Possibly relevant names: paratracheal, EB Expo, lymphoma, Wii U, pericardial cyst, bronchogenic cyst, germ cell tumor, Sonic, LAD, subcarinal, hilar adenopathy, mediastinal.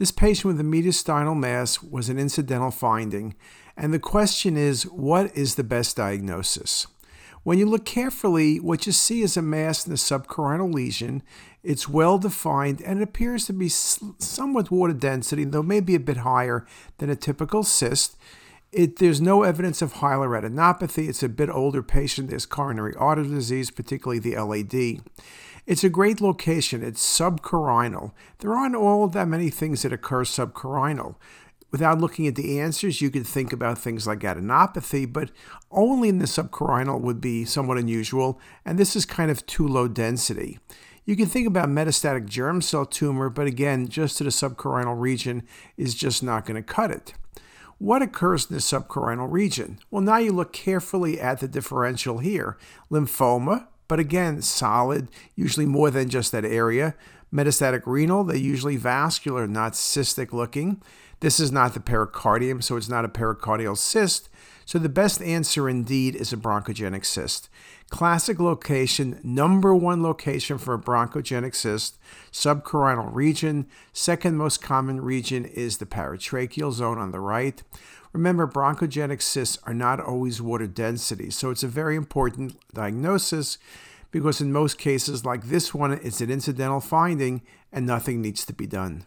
This patient with a mediastinal mass was an incidental finding, and the question is, what is the best diagnosis? When you look carefully, what you see is a mass in the subcarinal lesion. It's well defined, and it appears to be somewhat water density, though maybe a bit higher than a typical cyst. There's no evidence of hilar adenopathy. It's a bit older patient. There's coronary artery disease, particularly the LAD. It's a great location. It's subcarinal. There aren't all that many things that occur subcarinal. Without looking at the answers, you could think about things like adenopathy, but only in the subcarinal would be somewhat unusual, and this is kind of too low density. You can think about metastatic germ cell tumor, but again, just to the subcarinal region is just not going to cut it. What occurs in the subcarinal region? Well, now you look carefully at the differential here. Lymphoma, but again, solid, usually more than just that area. Metastatic renal, they're usually vascular, not cystic looking. This is not the pericardium, so it's not a pericardial cyst. So the best answer indeed is a bronchogenic cyst. Classic location, number one location for a bronchogenic cyst, subcarinal region. Second most common region is the paratracheal zone on the right. Remember, bronchogenic cysts are not always water density, so it's a very important diagnosis because in most cases like this one, it's an incidental finding and nothing needs to be done.